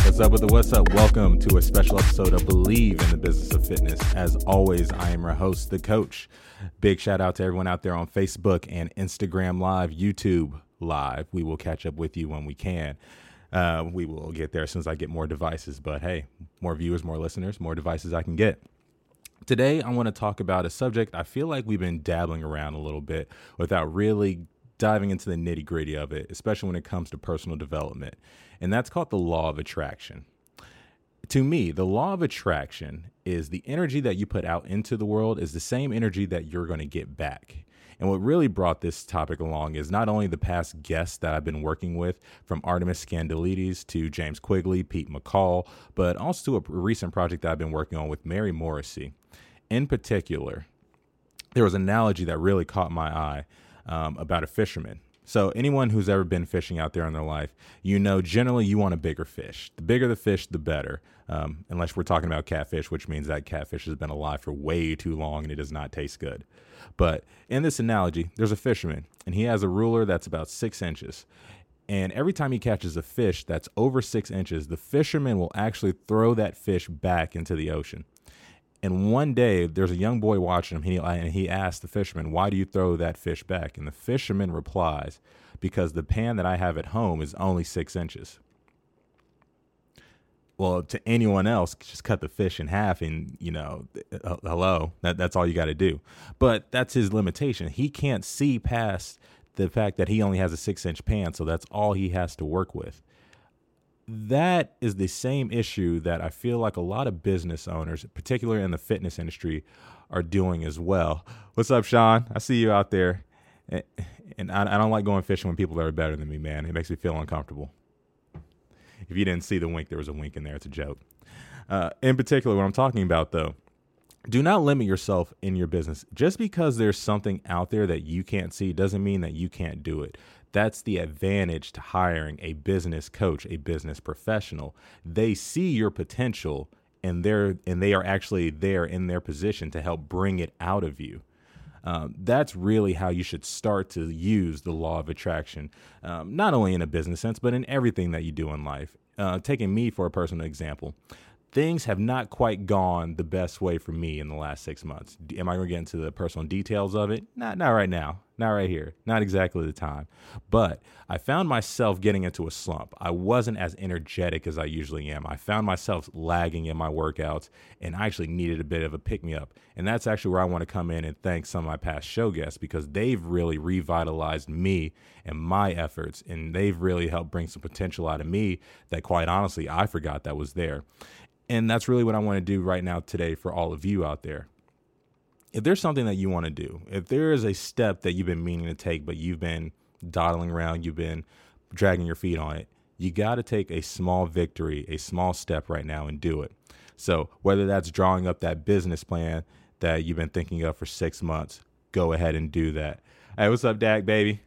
What's up with the what's up? Welcome to a special episode of Believe in the Business of Fitness. As always, I am your host, the coach. Big shout out to everyone out there on Facebook and Instagram Live, YouTube Live. We will catch up with you when we can. We will get there as soon as I get more devices. But hey, more viewers, more listeners, more devices I can get. Today, I want to talk about a subject I feel like we've been dabbling around a little bit without really diving into the nitty-gritty of it, especially when it comes to personal development. And that's called the law of attraction. To me, the law of attraction is the energy that you put out into the world is the same energy that you're going to get back. And what really brought this topic along is not only the past guests that I've been working with, from Artemis Scandalides to James Quigley, Pete McCall, but also a recent project that I've been working on with Mary Morrissey. In particular, there was an analogy that really caught my eye about a fisherman. So anyone who's ever been fishing out there in their life, you know, generally you want a bigger fish. The bigger the fish, the better. Unless we're talking about catfish, which means that catfish has been alive for way too long and it does not taste good. But in this analogy, there's a fisherman and he has a ruler that's about 6 inches. And every time he catches a fish that's over 6 inches, the fisherman will actually throw that fish back into the ocean. And one day there's a young boy watching him and he asks the fisherman, why do you throw that fish back? And the fisherman replies, because the pan that I have at home is only 6 inches. Well, to anyone else, just cut the fish in half and, you know, hello, that's all you got to do. But that's his limitation. He can't see past the fact that he only has a 6-inch pan. So that's all he has to work with. That is the same issue that I feel like a lot of business owners, particularly in the fitness industry, are doing as well. What's up, Sean? I see you out there. And I don't like going fishing when people are better than me, man. It makes me feel uncomfortable. If you didn't see the wink, there was a wink in there. It's a joke. In particular, what I'm talking about, though, do not limit yourself in your business. Just because there's something out there that you can't see doesn't mean that you can't do it. That's the advantage to hiring a business coach, a business professional. They see your potential and they are actually there in their position to help bring it out of you. That's really how you should start to use the law of attraction, not only in a business sense, but in everything that you do in life. Taking me for a personal example, things have not quite gone the best way for me in the last 6 months. Am I going to get into the personal details of it? Not right now. Not right here. Not exactly the time. But I found myself getting into a slump. I wasn't as energetic as I usually am. I found myself lagging in my workouts, and I actually needed a bit of a pick-me-up. And that's actually where I want to come in and thank some of my past show guests, because they've really revitalized me and my efforts, and they've really helped bring some potential out of me that, quite honestly, I forgot that was there. And that's really what I want to do right now today for all of you out there. If there's something that you want to do, if there is a step that you've been meaning to take, but you've been dawdling around, you've been dragging your feet on it, you got to take a small victory, a small step right now and do it. So whether that's drawing up that business plan that you've been thinking of for 6 months, go ahead and do that. Hey, what's up, Dak, baby?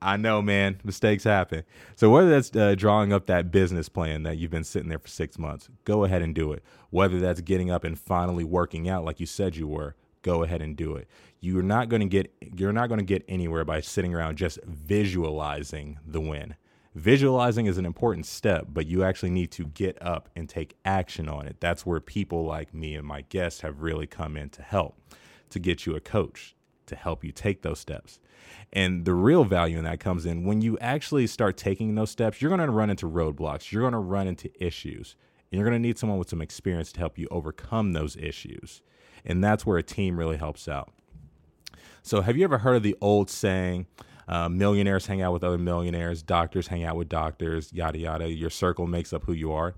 I know, man, mistakes happen. So whether that's drawing up that business plan that you've been sitting there for 6 months, go ahead and do it. Whether that's getting up and finally working out like you said you were, go ahead and do it. You're not going to get anywhere by sitting around just visualizing the win. Visualizing is an important step, but you actually need to get up and take action on it. That's where people like me and my guests have really come in to help, to get you a coach, to help you take those steps. And the real value in that comes in when you actually start taking those steps, you're going to run into roadblocks. You're going to run into issues, and you're going to need someone with some experience to help you overcome those issues. And that's where a team really helps out. So have you ever heard of the old saying, millionaires hang out with other millionaires, doctors hang out with doctors, yada, yada, your circle makes up who you are?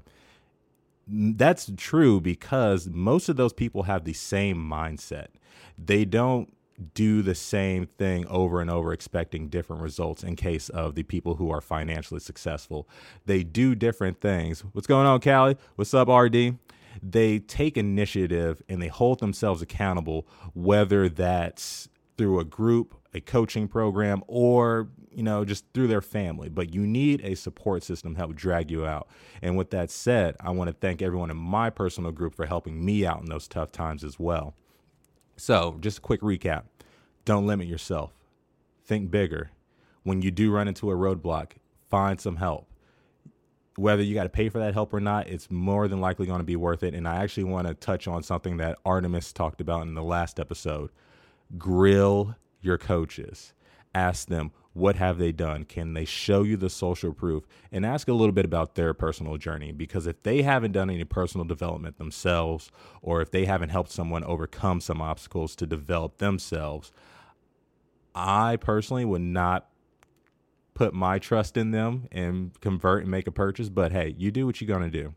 That's true, because most of those people have the same mindset. They don't do the same thing over and over, expecting different results in case of the people who are financially successful. They do different things. What's going on, Callie? What's up, RD? They take initiative and they hold themselves accountable, whether that's through a group, a coaching program, or, you know, just through their family. But you need a support system to help drag you out. And with that said, I want to thank everyone in my personal group for helping me out in those tough times as well. So just a quick recap. Don't limit yourself. Think bigger. When you do run into a roadblock, find some help. Whether you got to pay for that help or not, it's more than likely going to be worth it. And I actually want to touch on something that Artemis talked about in the last episode. Grill your coaches. Ask them, what have they done? Can they show you the social proof? And ask a little bit about their personal journey, because if they haven't done any personal development themselves, or if they haven't helped someone overcome some obstacles to develop themselves, I personally would not put my trust in them and convert and make a purchase. But hey, you do what you're going to do.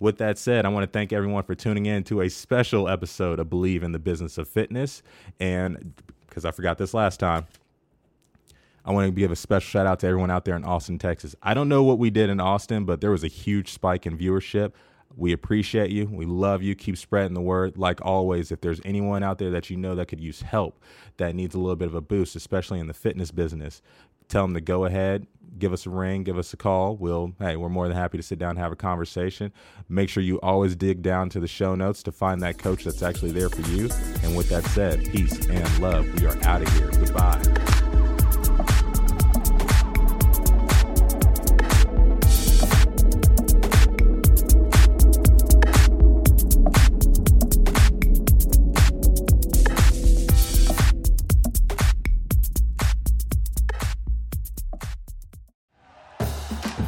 With that said, I want to thank everyone for tuning in to a special episode of Believe in the Business of Fitness. And because I forgot this last time, I want to give a special shout out to everyone out there in Austin, Texas. I don't know what we did in Austin, but there was a huge spike in viewership. We appreciate you. We love you. Keep spreading the word. Like always, if there's anyone out there that you know that could use help, that needs a little bit of a boost, especially in the fitness business, tell them to go ahead, give us a ring, give us a call. We're more than happy to sit down and have a conversation. Make sure you always dig down to the show notes to find that coach that's actually there for you. And with that said, peace and love. We are out of here. Goodbye.